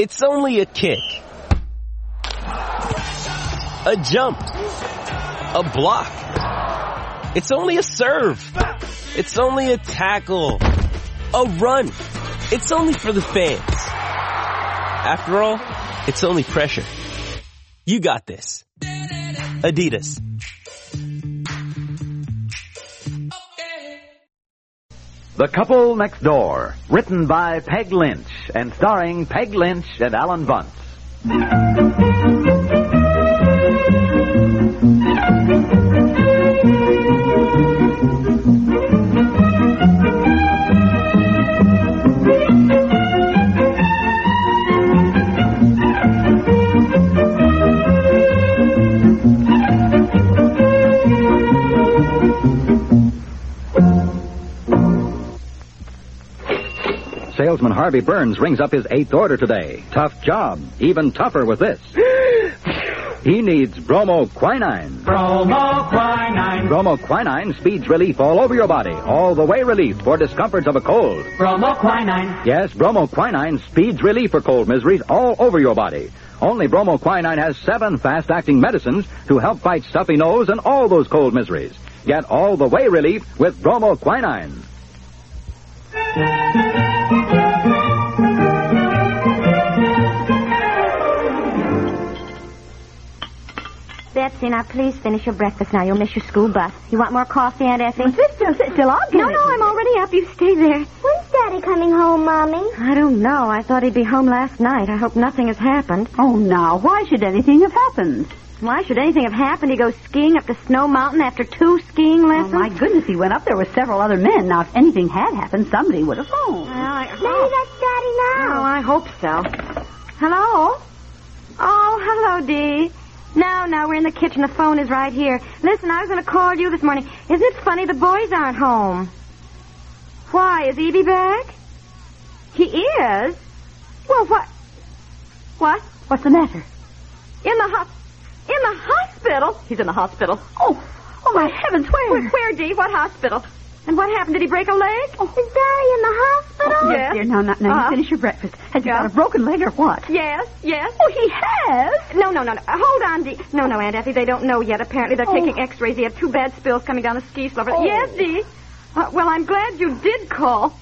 It's only a kick, a jump, a block. It's only a serve. It's only a tackle, a run. It's only for the fans. After all, it's only pressure. You got this. Adidas. The Couple Next Door, written by Peg Lynch and starring Peg Lynch and Alan Bunce. Salesman Harvey Burns rings up his eighth order today. Tough job. Even tougher with this. He needs bromoquinine. Bromoquinine. Bromoquinine speeds relief all over your body, all the way relief for discomforts of a cold. Bromoquinine. Yes, bromoquinine speeds relief for cold miseries all over your body. Only bromoquinine has 7 fast-acting medicines to help fight stuffy nose and all those cold miseries. Get all the way relief with bromoquinine. Betsy, now please finish your breakfast now. You'll miss your school bus. You want more coffee, Aunt Effie? Well, sit still. I'll get it. No, I'm already up. You stay there. When's Daddy coming home, Mommy? I don't know. I thought he'd be home last night. I hope nothing has happened. Oh, now, why should anything have happened? Why should anything have happened? He goes skiing up to Snow Mountain after 2 skiing lessons. Oh, my goodness, he went up there with several other men. Now, if anything had happened, somebody would have phoned. Well, maybe that's Daddy now. Oh, I hope so. Hello? Oh, hello, Dee. No, we're in the kitchen. The phone is right here. Listen, I was going to call you this morning. Isn't it funny the boys aren't home? Why, is Evie back? He is? Well, what? What's the matter? In the hospital? He's in the hospital. Oh, my heavens, where, Dee? What hospital? And what happened? Did he break a leg? Oh. Is Daddy in the hospital? Oh, yes. Dear, now you finish your breakfast. Has he got a broken leg or what? Yes. Oh, he has? No. Hold on, Dee. No, Aunt Effie, they don't know yet. Apparently they're taking x-rays. He had 2 bad spills coming down the ski slope. Oh. Yes, Dee. Well, I'm glad you did call.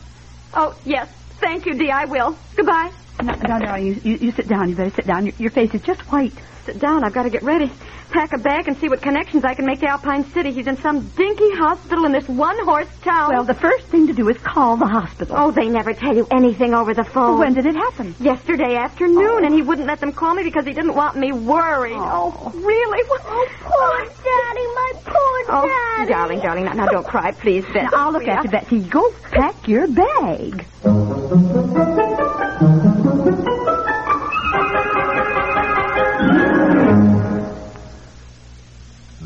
Oh, yes. Thank you, Dee. I will. Goodbye. No, you sit down. You better sit down. Your face is just white. Sit down. I've got to get ready. Pack a bag and see what connections I can make to Alpine City. He's in some dinky hospital in this one-horse town. Well, the first thing to do is call the hospital. Oh, they never tell you anything over the phone. When did it happen? Yesterday afternoon, and he wouldn't let them call me because he didn't want me worried. Oh, really? Oh, poor Daddy, my poor Daddy. Oh, darling, now don't cry, please, Betsy. Now, I'll look after Betsy. Go pack your bag.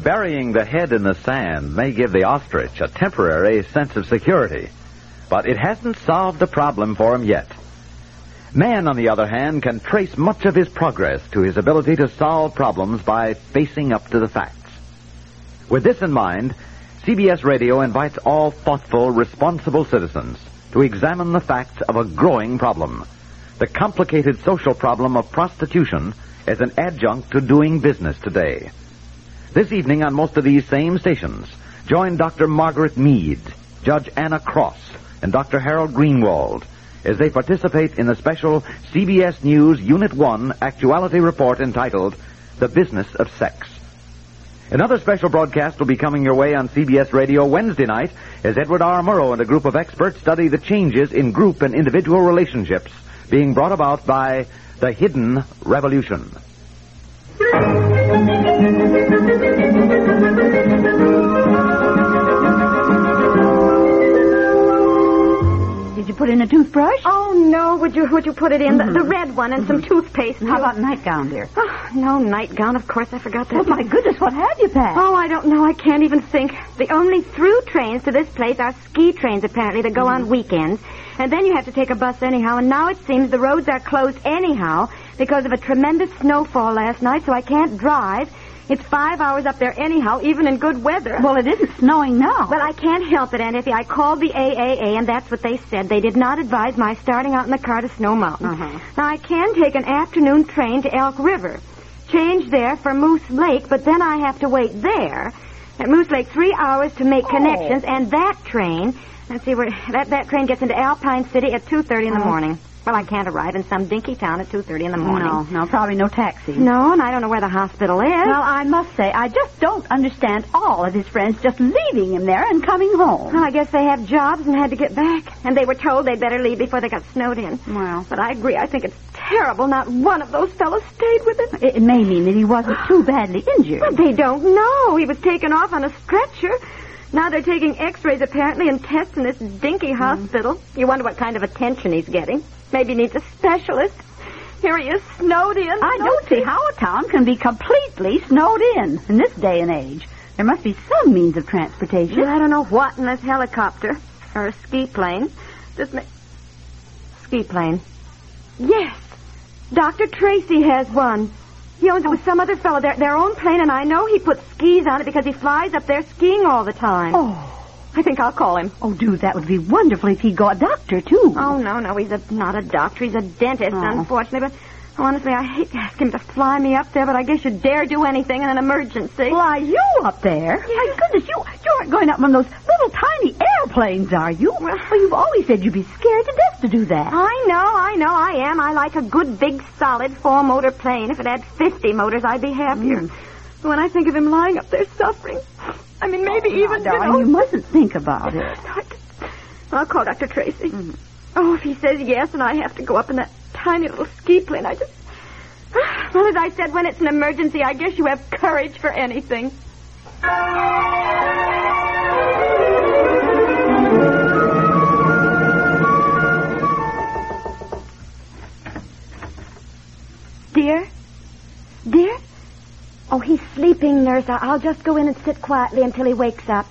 Burying the head in the sand may give the ostrich a temporary sense of security, but it hasn't solved the problem for him yet. Man, on the other hand, can trace much of his progress to his ability to solve problems by facing up to the facts. With this in mind, CBS Radio invites all thoughtful, responsible citizens to examine the facts of a growing problem, the complicated social problem of prostitution as an adjunct to doing business today. This evening on most of these same stations, join Dr. Margaret Mead, Judge Anna Cross, and Dr. Harold Greenwald as they participate in the special CBS News Unit 1 Actuality Report entitled, The Business of Sex. Another special broadcast will be coming your way on CBS Radio Wednesday night as Edward R. Murrow and a group of experts study the changes in group and individual relationships being brought about by the hidden revolution. Did you put in a toothbrush? Oh, no. Would you put it in? The red one and some toothpaste. How about nightgown, dear? Oh, no, nightgown. Of course, I forgot that. Oh, my goodness. What have you packed? Oh, I don't know. I can't even think. The only through trains to this place are ski trains, apparently, that go on weekends. And then you have to take a bus anyhow. And now it seems the roads are closed anyhow because of a tremendous snowfall last night, so I can't drive. It's 5 hours up there anyhow, even in good weather. Well, it isn't snowing now. Well, I can't help it, Aunt Effie. I called the AAA, and that's what they said. They did not advise my starting out in the car to Snow Mountain. Uh-huh. Now, I can take an afternoon train to Elk River, change there for Moose Lake, but then I have to wait there at Moose Lake 3 hours to make connections, and that train... Let's see, that train gets into Alpine City at 2:30 in the morning. Well, I can't arrive in some dinky town at 2:30 in the morning. No, probably no taxi. No, and I don't know where the hospital is. Well, I must say, I just don't understand all of his friends just leaving him there and coming home. Well, I guess they have jobs and had to get back. And they were told they'd better leave before they got snowed in. Well. But I agree. I think it's terrible. Not one of those fellows stayed with him. It may mean that he wasn't too badly injured. But they don't know. He was taken off on a stretcher. Now they're taking x-rays, apparently, and tests in this dinky hospital. You wonder what kind of attention he's getting. Maybe he needs a specialist. Here he is, snowed in. I don't see how a town can be completely snowed in this day and age. There must be some means of transportation. Well, I don't know what, unless helicopter or a ski plane. Ski plane. Yes. Dr. Tracy has one. He owns it with some other fellow, their own plane, and I know he puts skis on it because he flies up there skiing all the time. Oh. I think I'll call him. Oh, dude, that would be wonderful if he got a doctor, too. Oh, no, he's not a doctor. He's a dentist, unfortunately. But honestly, I hate to ask him to fly me up there, but I guess you'd dare do anything in an emergency. Fly you up there? Yes. My goodness, you aren't going up on those little tiny airplanes, are you? Well, you've always said you'd be scared to death to do that. I know, I am. I like a good, big, solid four-motor plane. If it had 50 motors, I'd be happier. But when I think of him lying up there suffering... I mean, you mustn't think about it. I'll call Dr. Tracy. Oh, if he says yes and I have to go up in that tiny little ski plane, I just... Well, as I said, when it's an emergency, I guess you have courage for anything. Dear? Oh, he's sleeping, Nurse. I'll just go in and sit quietly until he wakes up.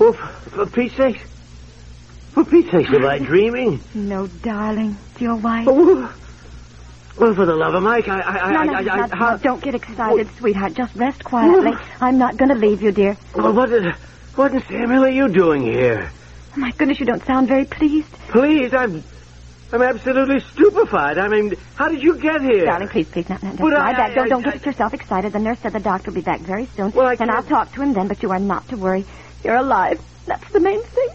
For Pete's sake. For Pete's sake, am I dreaming? No, darling. You're right. Oh, well, for the love of Mike, No, don't get excited, sweetheart. Just rest quietly. I'm not going to leave you, dear. Well, what in Sam Hill are you doing here? Oh, my goodness, you don't sound very pleased. Pleased? I'm absolutely stupefied. I mean, how did you get here? Darling, please, don't lie back. Don't get yourself excited. The nurse said the doctor will be back very soon. Well, and I'll talk to him then, but you are not to worry. You're alive. That's the main thing.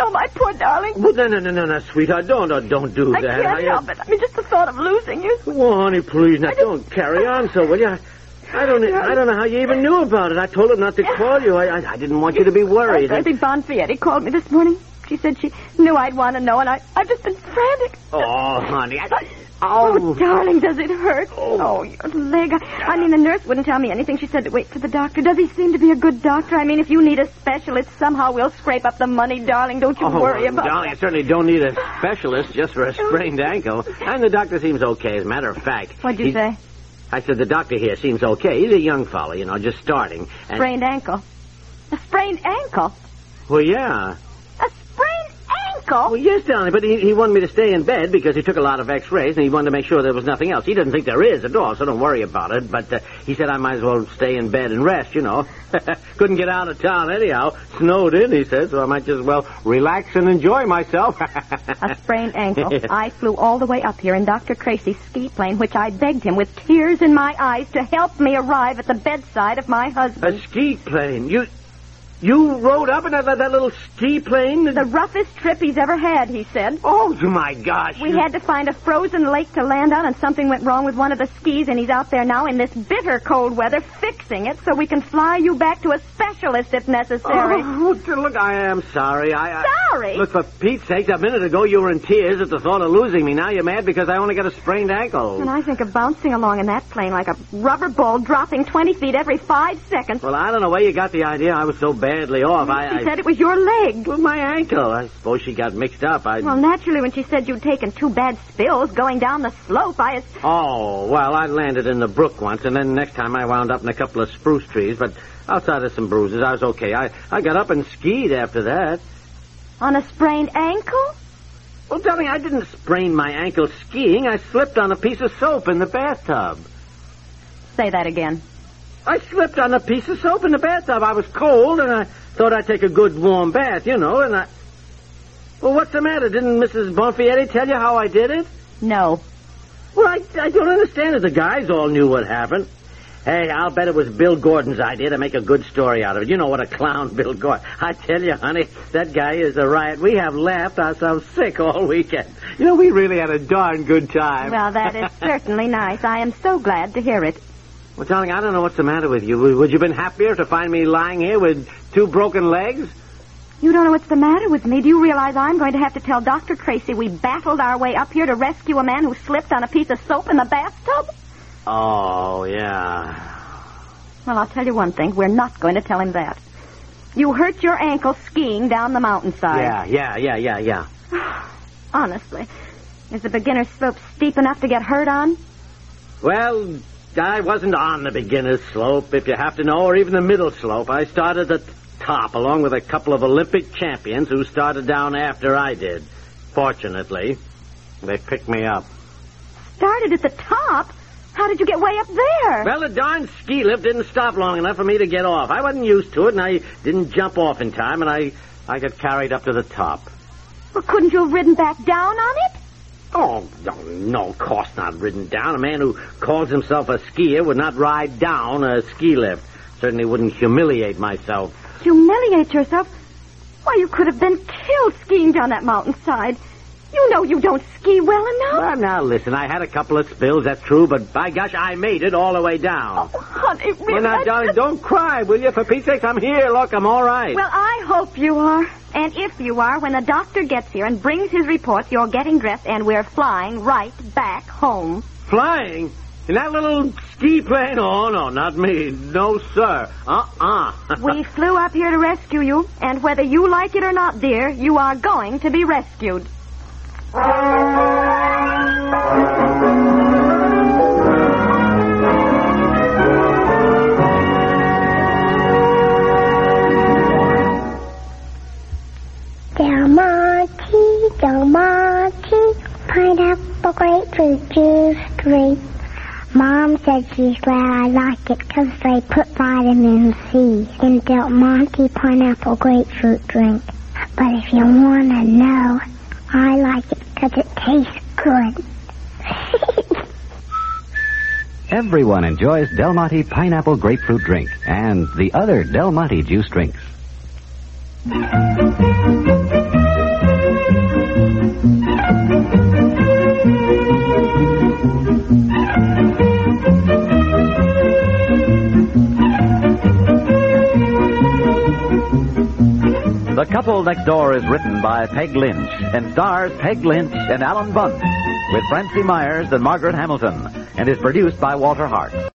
Oh, my poor darling. Well, no, sweetheart. Don't do that. I can't help it. I mean, just the thought of losing you. Well, honey, please, now don't carry on so, will you? I don't know how you even knew about it. I told him not to call you. I didn't want you to be worried. I think Bonfietti called me this morning. She said she knew I'd want to know, and I've just been frantic. Oh, honey. Oh, darling, does it hurt? Oh, your leg. I mean, the nurse wouldn't tell me anything. She said to wait for the doctor. Does he seem to be a good doctor? I mean, if you need a specialist, somehow we'll scrape up the money, darling. Don't you worry about it. Darling, I certainly don't need a specialist just for a sprained ankle. And the doctor seems okay, as a matter of fact. What'd you say? I said the doctor here seems okay. He's a young fellow, just starting. And... Sprained ankle. A sprained ankle? Well, yeah. Well, yes, darling, but he wanted me to stay in bed because he took a lot of x-rays and he wanted to make sure there was nothing else. He doesn't think there is at all, so don't worry about it. But he said I might as well stay in bed and rest, Couldn't get out of town anyhow. Snowed in, he said, so I might just, relax and enjoy myself. A sprained ankle. Yes. I flew all the way up here in Dr. Tracy's ski plane, which I begged him with tears in my eyes to help me arrive at the bedside of my husband. A ski plane? You rode up in that little ski plane? The roughest trip he's ever had, he said. Oh, my gosh. We had to find a frozen lake to land on, and something went wrong with one of the skis, and he's out there now in this bitter cold weather fixing it so we can fly you back to a specialist if necessary. Oh, look, I am sorry. Sorry? Look, for Pete's sake, a minute ago you were in tears at the thought of losing me. Now you're mad because I only got a sprained ankle. And I think of bouncing along in that plane like a rubber ball dropping 20 feet every 5 seconds. Well, I don't know where you got the idea I was so bad. Badly off. She said it was your leg. Well, my ankle. I suppose she got mixed up. Well, naturally, when she said you'd taken two bad spills going down the slope, I landed in the brook once, and then next time I wound up in a couple of spruce trees, but outside of some bruises, I was okay. I got up and skied after that. On a sprained ankle? Well, Dummy, I didn't sprain my ankle skiing. I slipped on a piece of soap in the bathtub. Say that again. I slipped on a piece of soap in the bathtub. I was cold, and I thought I'd take a good warm bath, you know, and I... Well, what's the matter? Didn't Mrs. Bonfietti tell you how I did it? No. Well, I don't understand it. The guys all knew what happened. Hey, I'll bet it was Bill Gordon's idea to make a good story out of it. You know what a clown Bill Gordon... I tell you, honey, that guy is a riot. We have laughed ourselves sick all weekend. You know, we really had a darn good time. Well, that is certainly nice. I am so glad to hear it. Well, darling, I don't know what's the matter with you. Would you have been happier to find me lying here with two broken legs? You don't know what's the matter with me. Do you realize I'm going to have to tell Dr. Tracy we battled our way up here to rescue a man who slipped on a piece of soap in the bathtub? Oh, yeah. Well, I'll tell you one thing. We're not going to tell him that. You hurt your ankle skiing down the mountainside. Yeah. Honestly, is the beginner's slope steep enough to get hurt on? Well, I wasn't on the beginner's slope, if you have to know, or even the middle slope. I started at the top, along with a couple of Olympic champions who started down after I did. Fortunately, they picked me up. Started at the top? How did you get way up there? Well, the darn ski lift didn't stop long enough for me to get off. I wasn't used to it, and I didn't jump off in time, and I got carried up to the top. Well, couldn't you have ridden back down on it? Oh, no, of course not ridden down. A man who calls himself a skier would not ride down a ski lift. Certainly wouldn't humiliate myself. Humiliate yourself? Why, you could have been killed skiing down that mountainside. You know you don't ski well enough. Well, now, listen, I had a couple of spills, that's true, but by gosh, I made it all the way down. Oh, honey, really? Well, now, darling, don't cry, will you? For Pete's sake, I'm here. Look, I'm all right. Well, I hope you are. And if you are, when the doctor gets here and brings his reports, you're getting dressed and we're flying right back home. Flying? In that little ski plane? Oh, no, not me. No, sir. We flew up here to rescue you, and whether you like it or not, dear, you are going to be rescued. Del Monte, pineapple, grapefruit juice, grape. Mom said she's glad I like it because they put vitamin C in Del Monte pineapple grapefruit drink. But if you want to know, I like it because it tastes good. Everyone enjoys Del Monte pineapple grapefruit drink and the other Del Monte juice drinks. The Couple Next Door is written by Peg Lynch and stars Peg Lynch and Alan Bunce with Francie Myers and Margaret Hamilton and is produced by Walter Hart.